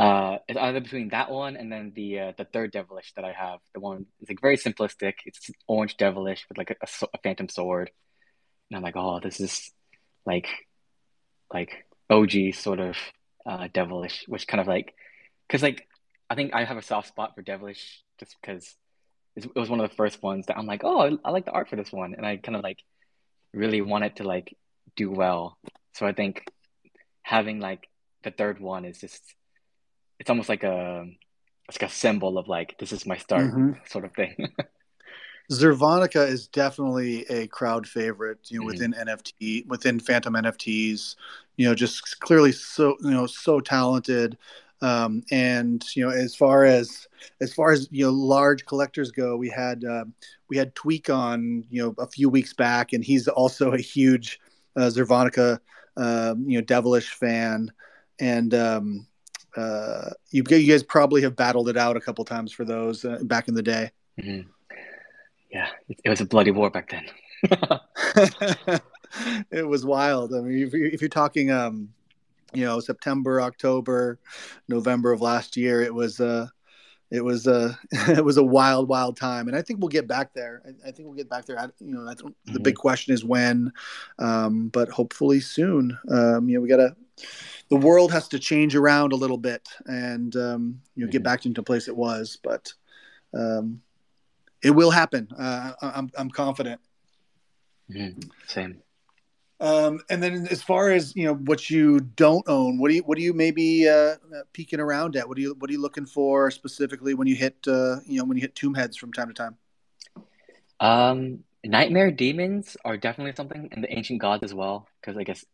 It's either between that one and then the third Devilish that I have. The one is like very simplistic. It's orange Devilish with like a Fantom sword, and I'm like, oh, this is like OG sort of Devilish, which kind of like, because like I think I have a soft spot for Devilish just because it was one of the first ones that I'm like, oh, I like the art for this one, and I kind of like really want it to like do well. So I think having like the third one is just, it's almost like a symbol of like, this is my start, sort of thing. Zervonica is definitely a crowd favorite, within Fantom NFTs, just clearly so talented. And as far as large collectors go, we had Tweak on a few weeks back, and he's also a huge Zervonica Devilish fan, and you guys probably have battled it out a couple times for those back in the day. Yeah, it was a bloody war back then. It was wild. I mean, if you're talking, you know, September, October, November of last year, it was a wild, wild time. And I think we'll get back there. I think we'll get back there. You know, I don't, the big question is when, but hopefully soon. You know, we gotta. The world has to change around a little bit and, you know, get back into the place it was, but it will happen. I'm confident. Same. And then as far as, you know, what you don't own, what do you maybe peeking around at? What are you looking for specifically when you hit, Tomb Heads from time to time? Nightmare demons are definitely something, and the Ancient Gods as well, because I guess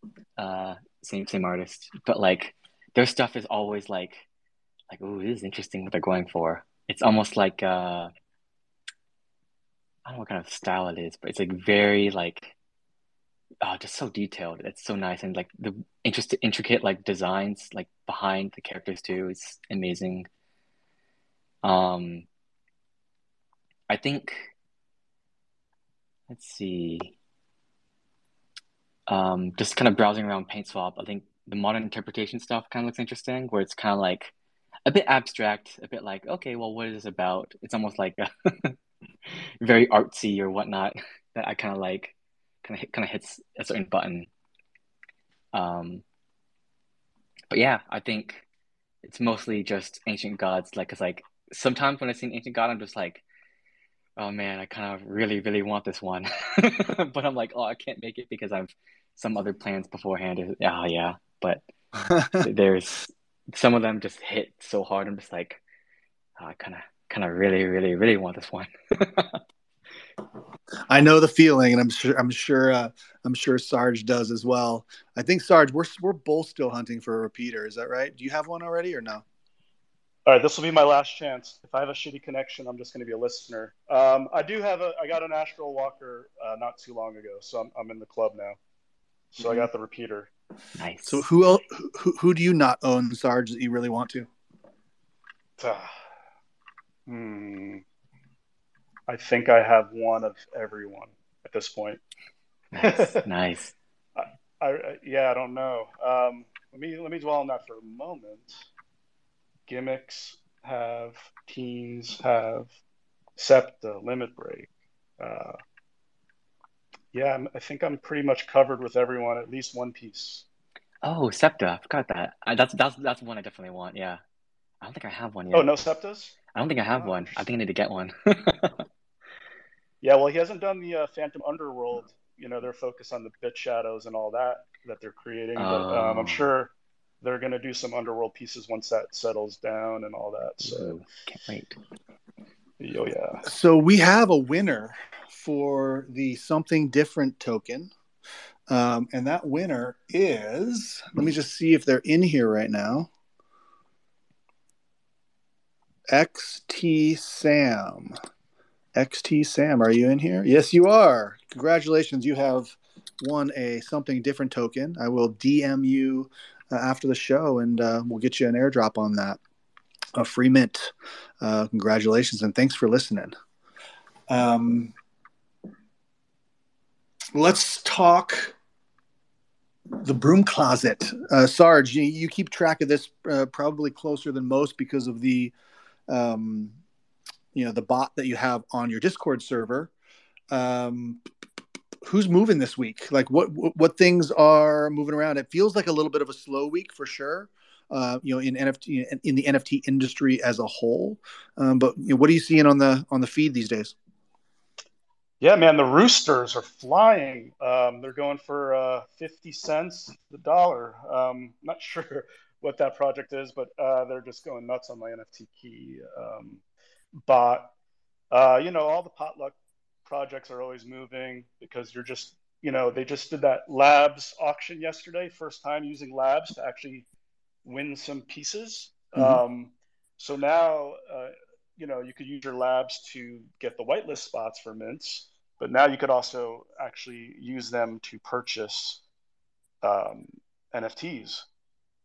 same artist, but like their stuff is always like ooh, this is interesting what they're going for. It's almost like I don't know what kind of style it is, but it's like very like just so detailed. It's so nice, and like the intricate like designs like behind the characters too. It's amazing. I think. Let's see. Just kind of browsing around Paint Swap, I think the modern interpretation stuff kind of looks interesting, where it's kind of like a bit abstract, a bit like, okay, well, what is this about? It's almost like very artsy or whatnot that I kind of like, kind of hits a certain button. But yeah, I think it's mostly just Ancient Gods. Like, it's like sometimes when I see an Ancient God, I'm just like, oh man, I kind of really, really want this one. But I'm like, oh, I can't make it because I have some other plans beforehand. Oh yeah, but there's some of them just hit so hard. I'm just like, oh, I kind of really, really, really want this one. I know the feeling, and I'm sure Sarge does as well. I think Sarge, we're both still hunting for a repeater. Is that right? Do you have one already or no? All right, this will be my last chance. If I have a shitty connection, I'm just going to be a listener. I got an Astral Walker not too long ago, so I'm in the club now. So I got the repeater. Nice. So who do you not own, Sarge, that you really want to? I think I have one of everyone at this point. Nice. Nice. I don't know. Let me dwell on that for a moment. Gimmicks have, teens have, Septa, Limit Break. I think I'm pretty much covered with everyone, at least one piece. Oh, Septa, I forgot that. That's one I definitely want, yeah. I don't think I have one yet. Oh, no Septas? I don't think I have one. I think I need to get one. Yeah, well, he hasn't done the Fantom Underworld. You know, their focus on the Bit Shadows and all that they're creating. But I'm sure they're going to do some Underworld pieces once that settles down and all that. So can't wait. Oh, yeah. So we have a winner for the Something Different token. And that winner is, let me just see if they're in here right now. XT Sam, are you in here? Yes, you are. Congratulations. You have won a Something Different token. I will DM you after the show, and we'll get you an airdrop on that, a free mint. Congratulations, and thanks for listening. Let's talk the Broom Closet. Sarge, you keep track of this probably closer than most because of the the bot that you have on your Discord server. Who's moving this week? Like what things are moving around? It feels like a little bit of a slow week for sure. In the NFT industry as a whole. But you know, what are you seeing on the feed these days? Yeah, man, the roosters are flying. They're going for 50 cents the dollar. Not sure what that project is, but they're just going nuts on my NFT key bot. All the Potluck projects are always moving because you're just, they just did that labs auction yesterday, first time using labs to actually win some pieces. So now, you could use your labs to get the whitelist spots for mints, but now you could also actually use them to purchase NFTs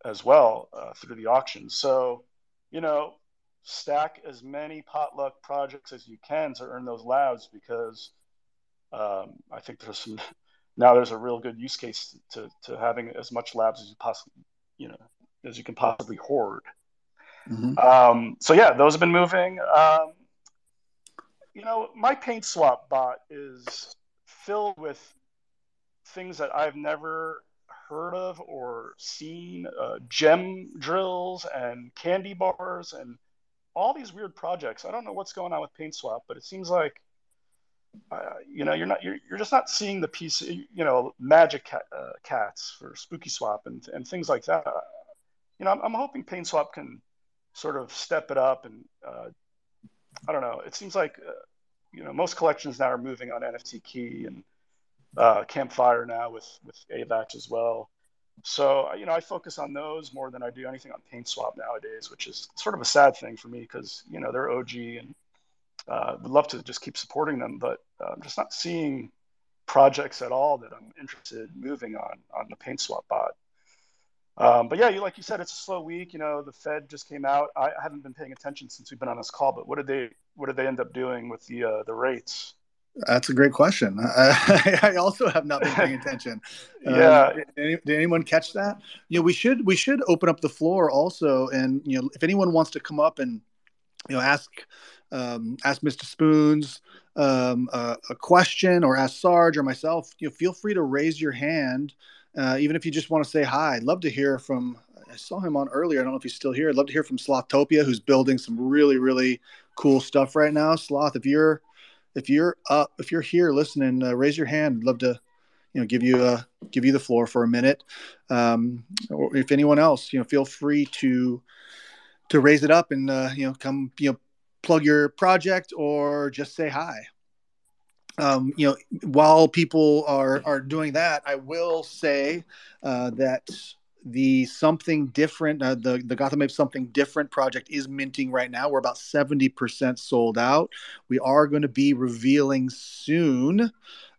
as well through the auction. So, stack as many Potluck projects as you can to earn those labs because I think there's some now there's a real good use case to having as much labs as you possibly, as you can possibly hoard. Mm-hmm. So yeah, those have been moving. My Paint Swap bot is filled with things that I've never heard of or seen, gem drills and candy bars and all these weird projects. I don't know what's going on with Paint Swap, but it seems like you're just not seeing the piece, magic cats for Spooky Swap and things like that. I'm hoping Paint Swap can sort of step it up and I don't know. It seems like most collections now are moving on NFT Key and Campfire now with AVAX as well. So I focus on those more than I do anything on Paint Swap nowadays, which is sort of a sad thing for me because they're OG and would love to just keep supporting them, but I'm just not seeing projects at all that I'm interested in moving on the Paint Swap bot. But yeah, like you said, it's a slow week. The Fed just came out. I haven't been paying attention since we've been on this call, but what did they end up doing with the rates? That's a great question. I also have not been paying attention. Yeah. Did anyone catch that? We should open up the floor also, and if anyone wants to come up and ask MistaSpoons a question, or ask Sarge or myself, feel free to raise your hand. Even if you just want to say hi, I'd love to hear from. I saw him on earlier. I don't know if he's still here. I'd love to hear from Slothopia, who's building some really, really cool stuff right now. Sloth, if you're here listening, raise your hand. I'd love to, give you the floor for a minute. Or if anyone else, feel free to raise it up and come, plug your project or just say hi. While people are doing that, I will say that the Something Different, the Gotham Apes Something Different project is minting right now. We're about 70% sold out. We are going to be revealing soon.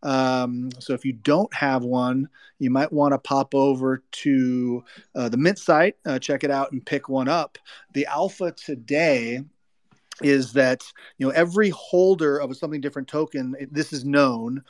So if you don't have one, you might want to pop over to the Mint site, check it out and pick one up. The alpha today is that every holder of a Something Different token, this is known,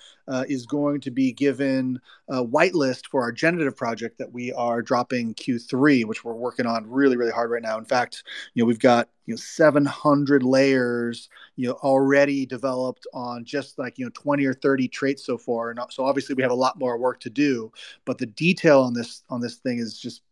is going to be given a whitelist for our generative project that we are dropping Q3, which we're working on really, really hard right now. In fact, we've got 700 layers already developed on just 20 or 30 traits so far, and so obviously we have a lot more work to do. But the detail on this thing is just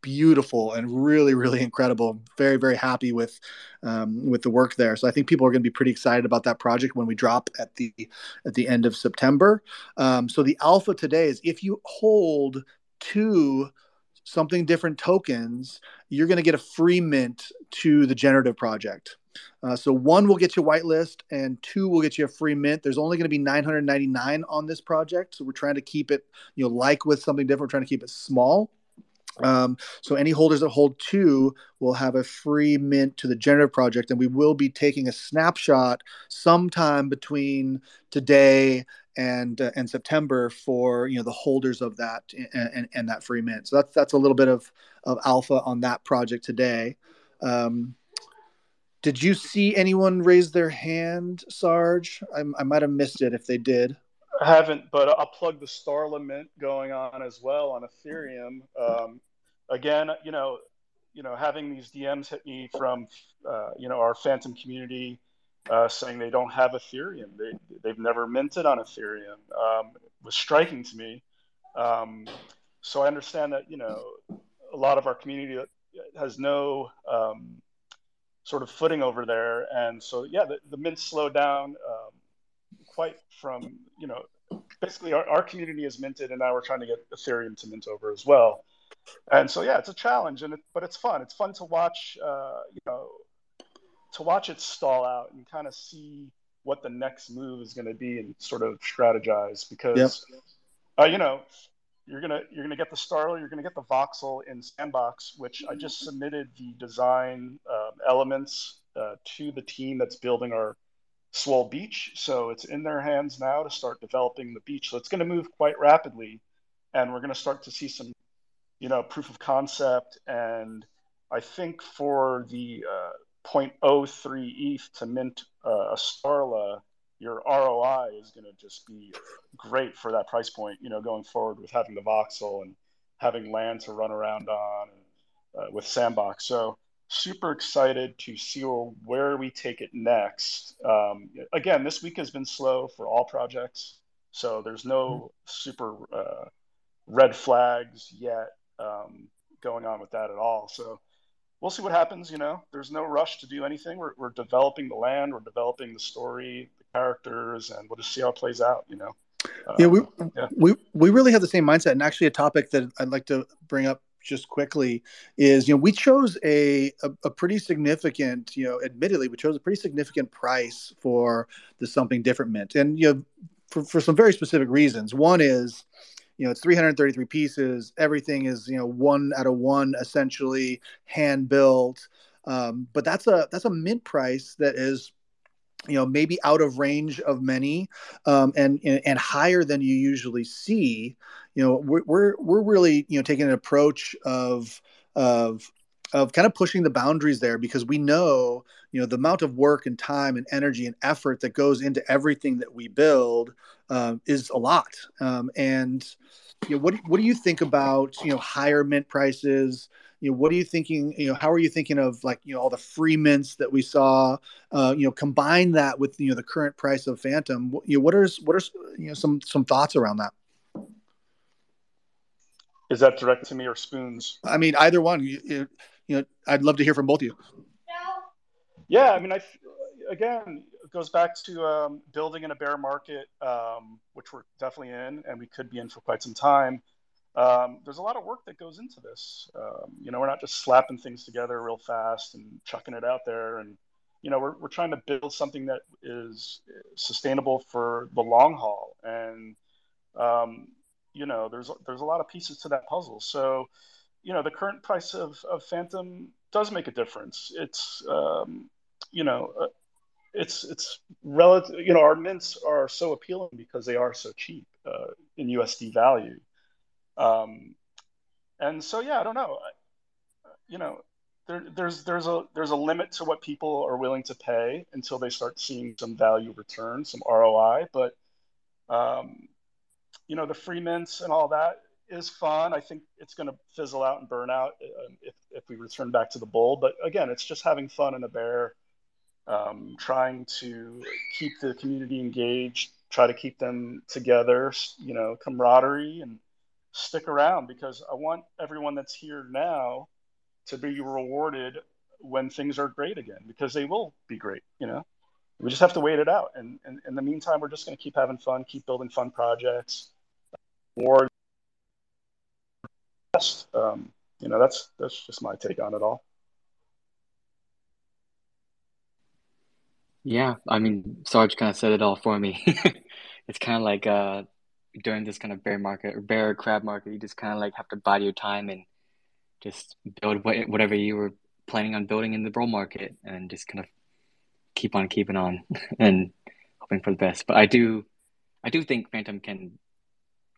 beautiful and really, really incredible. Very, very happy with the work there. So I think people are going to be pretty excited about that project when we drop at the end of September. So the alpha today is if you hold 2 Something Different tokens, you're going to get a free mint to the generative project. So 1 will get you a whitelist and 2 will get you a free mint. There's only going to be 999 on this project. So we're trying to keep it, like with Something Different, we're trying to keep it small. So any holders that hold 2 will have a free mint to the generative project, and we will be taking a snapshot sometime between today and September for the holders of that and that free mint. So that's a little bit of alpha on that project today. Did you see anyone raise their hand, Sarge? I might have missed it if they did. I haven't, but I'll plug the Starlas mint going on as well on Ethereum. Again, having these DMs hit me from, our Fantom community saying they don't have Ethereum. They've never minted on Ethereum. It was striking to me. So I understand that, a lot of our community has no sort of footing over there. And so, yeah, the mint slowed down. Quite from, basically our community is minted and now we're trying to get Ethereum to mint over as well. And so, yeah, it's a challenge, but it's fun. It's fun to watch, it stall out and kind of see what the next move is going to be and sort of strategize because, you're going to get the Starlas, you're going to get the Voxel in Sandbox, which I just submitted the design elements to the team that's building our Swole Beach, so it's in their hands now to start developing the beach. So it's going to move quite rapidly, and we're going to start to see some, proof of concept. And I think for the 0.03 ETH to mint a Starla, your ROI is going to just be great for that price point, you know, going forward with having the voxel and having land to run around on and, with Sandbox. So super excited to see where we take it next. Again, this week has been slow for all projects, so there's no super red flags yet going on with that at all. So we'll see what happens, you know. There's no rush to do anything. We're developing the land, we're developing the story, the characters, and we'll just see how it plays out, you know. We really have the same mindset. And actually a topic that I'd like to bring up just quickly is, you know, we chose a pretty significant, you know, admittedly, we chose a pretty significant price for the Something Different mint. And, you know, for some very specific reasons. One is, you know, it's 333 pieces. Everything is, you know, 1 out of 1, essentially hand built. But that's a mint price that is, you know, maybe out of range of many, and higher than you usually see. You know, we're really, you know, taking an approach of kind of pushing the boundaries there, because we know, you know, the amount of work and time and energy and effort that goes into everything that we build is a lot. And, you know, what do you think about, you know, higher mint prices? You know, what are you thinking, you know, how are you thinking of, like, you know, all the free mints that we saw, you know, combine that with, you know, the current price of Fantom? You know, what are, you know, some thoughts around that? Is that direct to me or Spoons? I mean, either one. You know, I'd love to hear from both of you. Yeah, I mean, again, it goes back to building in a bear market, which we're definitely in, and we could be in for quite some time. There's a lot of work that goes into this. You know, we're not just slapping things together real fast and chucking it out there. And, you know, we're trying to build something that is sustainable for the long haul. And, you know, there's a lot of pieces to that puzzle. So, you know, the current price of Fantom does make a difference. It's, you know, it's relative. You know, our mints are so appealing because they are so cheap in USD value. And so, yeah, I don't know, you know, there's a limit to what people are willing to pay until they start seeing some value return, some ROI, but, you know, the free mints and all that is fun. I think it's going to fizzle out and burn out if we return back to the bull, but again, it's just having fun in a bear, trying to keep the community engaged, try to keep them together, you know, camaraderie, and stick around, because I want everyone that's here now to be rewarded when things are great again, because they will be great. You know, we just have to wait it out. And in the meantime, we're just going to keep having fun, keep building fun projects, or best. You know, that's just my take on it all. Yeah, I mean, Sarge kind of said it all for me. It's kind of like during this kind of bear market or bear crab market, you just kind of like have to bide your time and just build whatever you were planning on building in the bull market, and just kind of keep on keeping on and hoping for the best. But I do think Fantom can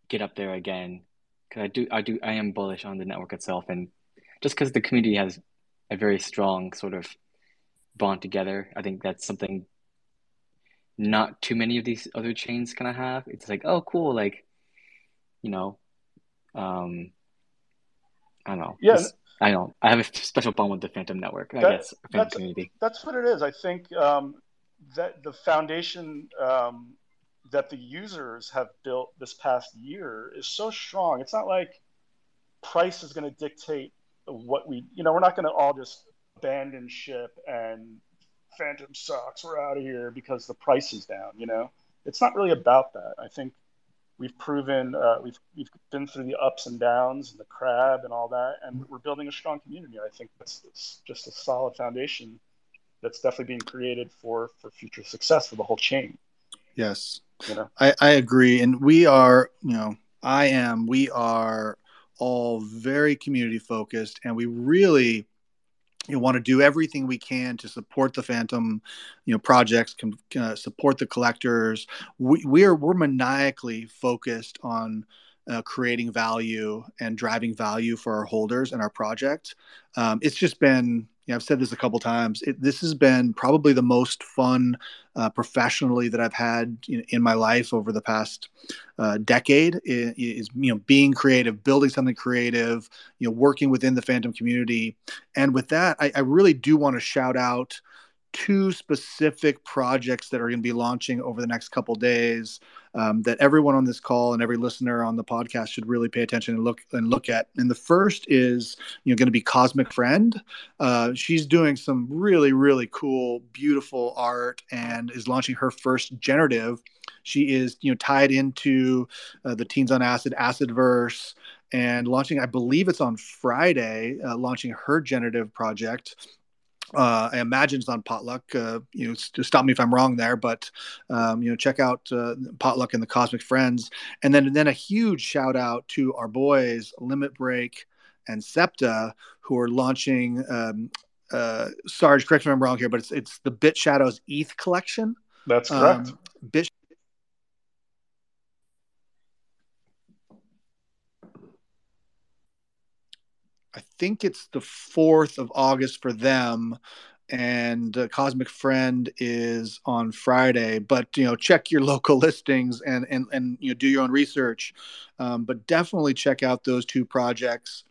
get up there again, because I am bullish on the network itself, and just because the community has a very strong sort of bond together. I think that's something not too many of these other chains kind of have. It's like, oh, cool, like, you know, I don't know. Yeah, I don't. I have a special bond with the Fantom network. I guess Fantom community. That's what it is. I think that the foundation that the users have built this past year is so strong. It's not like price is going to dictate what we. You know, we're not going to all just abandon ship and Fantom sucks, we're out of here because the price is down. You know, it's not really about that. I think we've proven we've been through the ups and downs and the crab and all that, and we're building a strong community. I think that's just a solid foundation that's definitely being created for future success for the whole chain. Yes, you know? I agree, and we are, you know, we are all very community focused, and we really, you want to do everything we can to support the Fantom, you know, projects, support the collectors. We're maniacally focused on, creating value and driving value for our holders and our project. It's just been, I've said this a couple times, this has been probably the most fun professionally that I've had in my life over the past decade. Is being creative, building something creative, working within the Fantom community. And with that, I really do want to shout out two specific projects that are going to be launching over the next couple of days that everyone on this call and every listener on the podcast should really pay attention and look at. And the first is going to be Cosmic Friend. She's doing some really, really cool, beautiful art and is launching her first generative. She is tied into the Teens on Acid, Acidverse, and launching, I believe it's on Friday, launching her generative project. I imagine it's on Potluck. Stop me if I'm wrong there, but check out Potluck and the Cosmic Friends. And then a huge shout out to our boys Limit Break and Septa, who are launching. Sarge, correct me if I'm wrong here, but it's the Bit Shadows ETH collection. That's correct. I think it's the 4th of August for them, and Cosmic Friend is on Friday. But check your local listings and do your own research. But definitely check out those two projects.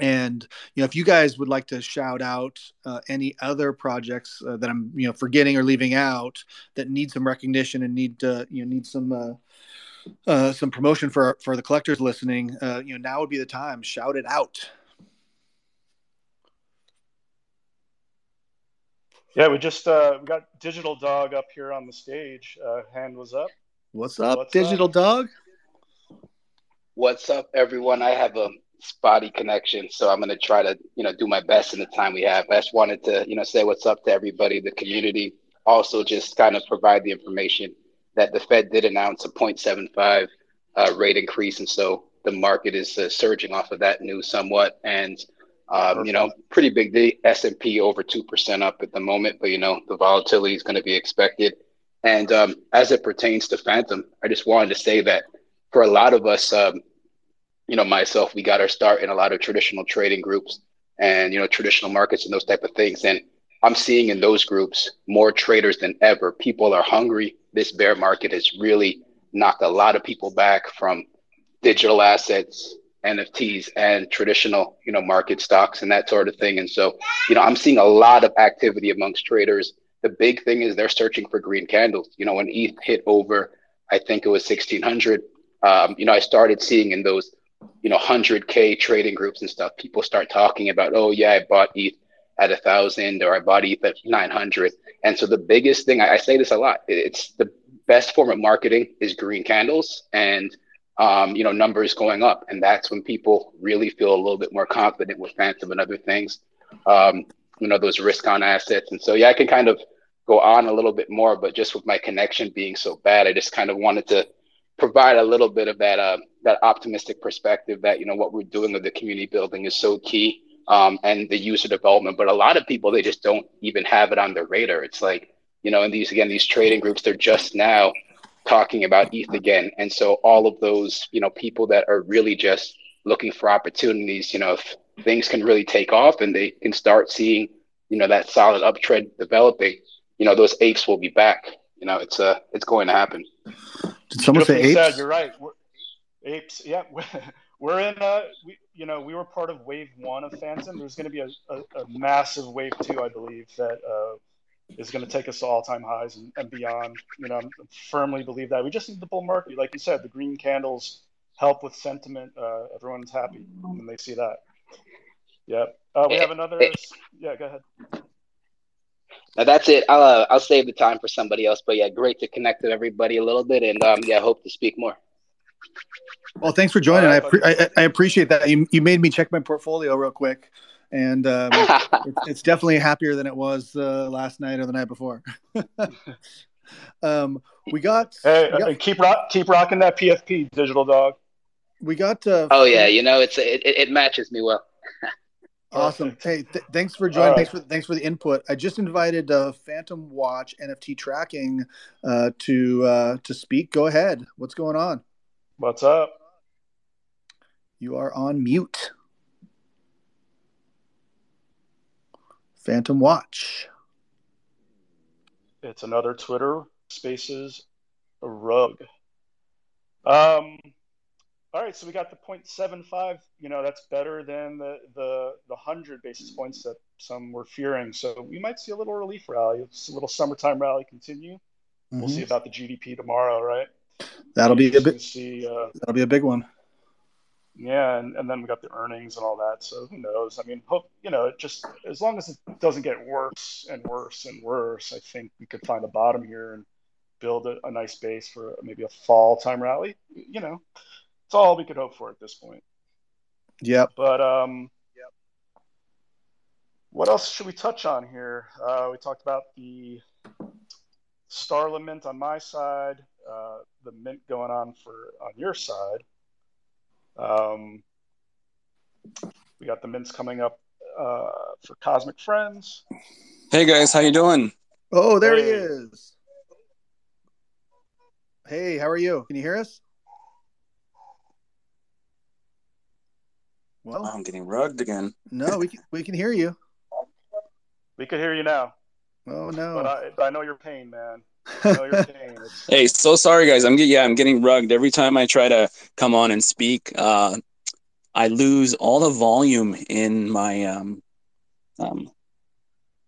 And if you guys would like to shout out any other projects that I'm forgetting or leaving out that need some recognition and need some promotion for the collectors listening, now would be the time. Shout it out. Yeah, we just got Digital Dog up here on the stage. Hand was up. What's up, Digital Dog? What's up, everyone? I have a spotty connection, so I'm going to try to do my best in the time we have. I just wanted to say what's up to everybody, the community. Also, just kind of provide the information that the Fed did announce a 0.75 rate increase, and so the market is surging off of that news somewhat, and pretty big. The S&P over 2% up at the moment, but the volatility is going to be expected. And as it pertains to Fantom, I just wanted to say that for a lot of us, myself, we got our start in a lot of traditional trading groups and traditional markets and those type of things. And I'm seeing in those groups more traders than ever. People are hungry. This bear market has really knocked a lot of people back from digital assets, NFTs, and traditional, market stocks and that sort of thing. And so, I'm seeing a lot of activity amongst traders. The big thing is they're searching for green candles. When ETH hit over, I think it was 1,600, I started seeing in those, 100K trading groups and stuff, people start talking about, oh yeah, I bought ETH at 1,000 or I bought ETH at 900. And so the biggest thing, I say this a lot, it's the best form of marketing is green candles and numbers going up. And that's when people really feel a little bit more confident with Fantom and other things, those risk on assets. And so, I can kind of go on a little bit more, but just with my connection being so bad, I just kind of wanted to provide a little bit of that optimistic perspective that, what we're doing with the community building is so key, and the user development. But a lot of people, they just don't even have it on their radar. It's like, in these trading groups, they're just now talking about ETH again. And so all of those, people that are really just looking for opportunities, if things can really take off and they can start seeing, that solid uptrend developing, those apes will be back. It's going to happen. Did someone say apes? Sad, you're right. Apes. Yeah. We're in, we were part of wave 1 of Fantom. There's going to be a massive wave 2, I believe, that, is going to take us to all-time highs and beyond. I firmly believe that. We just need the bull market. Like you said, the green candles help with sentiment. Everyone's happy when they see that. Yep. We have another. Yeah, go ahead. Now that's it. I'll save the time for somebody else. But, great to connect with everybody a little bit. And, hope to speak more. Well, thanks for joining. Right, I appreciate that. You made me check my portfolio real quick. And it's definitely happier than it was last night or the night before. Keep rocking that PFP, Digital Dog. We got. It matches me well. Awesome. Hey, thanks for joining. Right. Thanks for the input. I just invited Fantom Watch NFT Tracking to speak. Go ahead. What's going on? What's up? You are on mute. Fantom Watch. It's another Twitter Spaces rug. All right, so we got the 0.75. You know, that's better than the 100 basis points that some were fearing. So we might see a little relief rally, a little summertime rally continue. Mm-hmm. We'll see about the GDP tomorrow, right? That'll be a bit. That'll be a big one. Yeah, and then we got the earnings and all that. So who knows? I mean, hope you know. Just as long as it doesn't get worse and worse and worse, I think we could find a bottom here and build a nice base for maybe a fall time rally. You know. It's all we could hope for at this point. Yep. But what else should we touch on here? We talked about the Starla mint on my side, the mint going on on your side. We got the mints coming up for Cosmic Friends. Hey guys, how you doing? Oh, there he is. Hey, how are you? Can you hear us? Well, I'm getting rugged again. No, we can hear you. We can hear you now. Oh no! But I know your pain, man. I know your pain. Hey, so sorry, guys. I'm getting rugged every time I try to come on and speak. I lose all the volume in my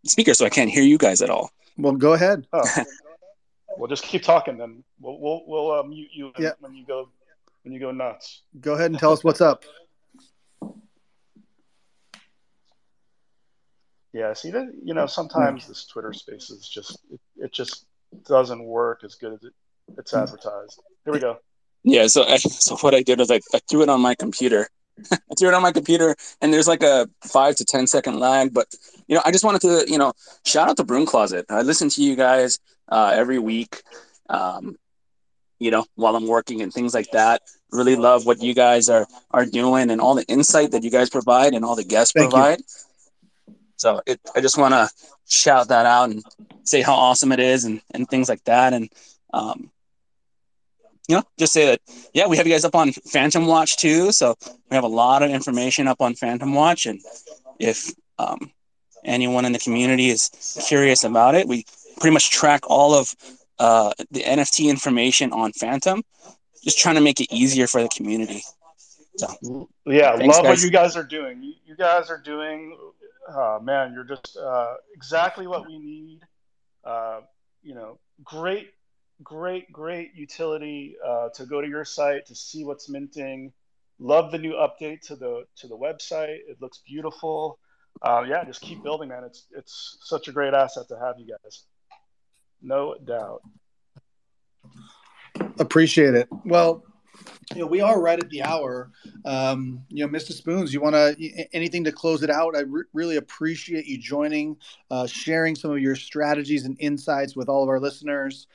speaker, so I can't hear you guys at all. Well, go ahead. Oh. We'll just keep talking, then. We'll mute you when you go nuts. Go ahead and tell us what's up. Yeah, see that, you know, sometimes this Twitter Spaces just it just doesn't work as good as it's advertised. Here we go. Yeah, so what I did was I threw it on my computer. And there's like a 5 to 10 second lag, but you know, I just wanted to, you know, shout out to Broom Closet. I listen to you guys every week. You know, while I'm working and things like that. Really love what you guys are doing and all the insight that you guys provide and all the guests provide. You. So I just want to shout that out and say how awesome it is and things like that. And, you know, just say that, yeah, we have you guys up on Fantom Watch too. So we have a lot of information up on Fantom Watch. And if anyone in the community is curious about it, we pretty much track all of the NFT information on Fantom, just trying to make it easier for the community. So, yeah, thanks, love guys. What you guys are doing. You guys are doing... Oh, man, you're just exactly what we need. You know, great utility to go to your site to see what's minting. Love the new update to the website. It looks beautiful. Yeah, just keep building, man. It's such a great asset to have you guys. No doubt. Appreciate it. Well, you know, we are right at the hour. You know, MistaSpoons, you want to anything to close it out? I really appreciate you joining, sharing some of your strategies and insights with all of our listeners.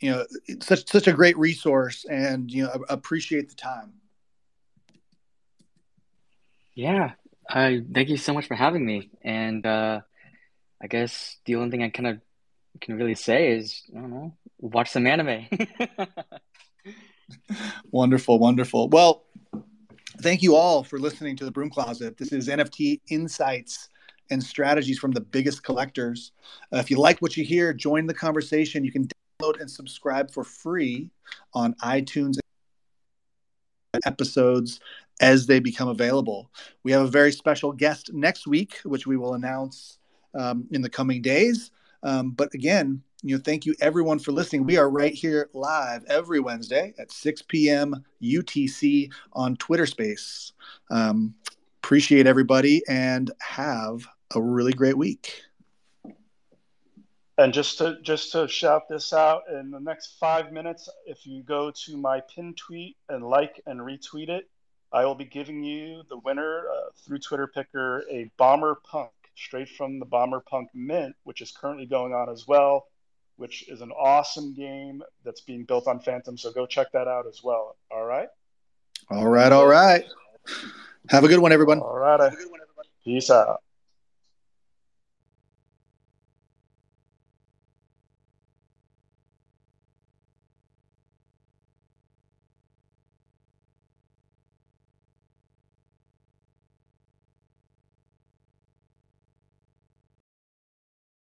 You know, it's such a great resource, and you know, appreciate the time. Yeah, I thank you so much for having me. And I guess the only thing I can really say is, I don't know, watch some anime. Wonderful. Well, thank you all for listening to The Broom Closet. This is NFT insights and strategies from the biggest collectors. If you like what you hear, join the conversation. You can download and subscribe for free on iTunes episodes as they become available. We have a very special guest next week, which we will announce in the coming days. But again, you know, thank you everyone for listening. We are right here live every Wednesday at 6 p.m. UTC on Twitter Space. Appreciate everybody and have a really great week. And just to shout this out, in the next 5 minutes, if you go to my pin tweet and like and retweet it, I will be giving you the winner through Twitter Picker a Bomber Punk straight from the Bomber Punk mint, which is currently going on as well, which is an awesome game that's being built on Fantom. So go check that out as well. All right. Have a good one, everyone. Peace out.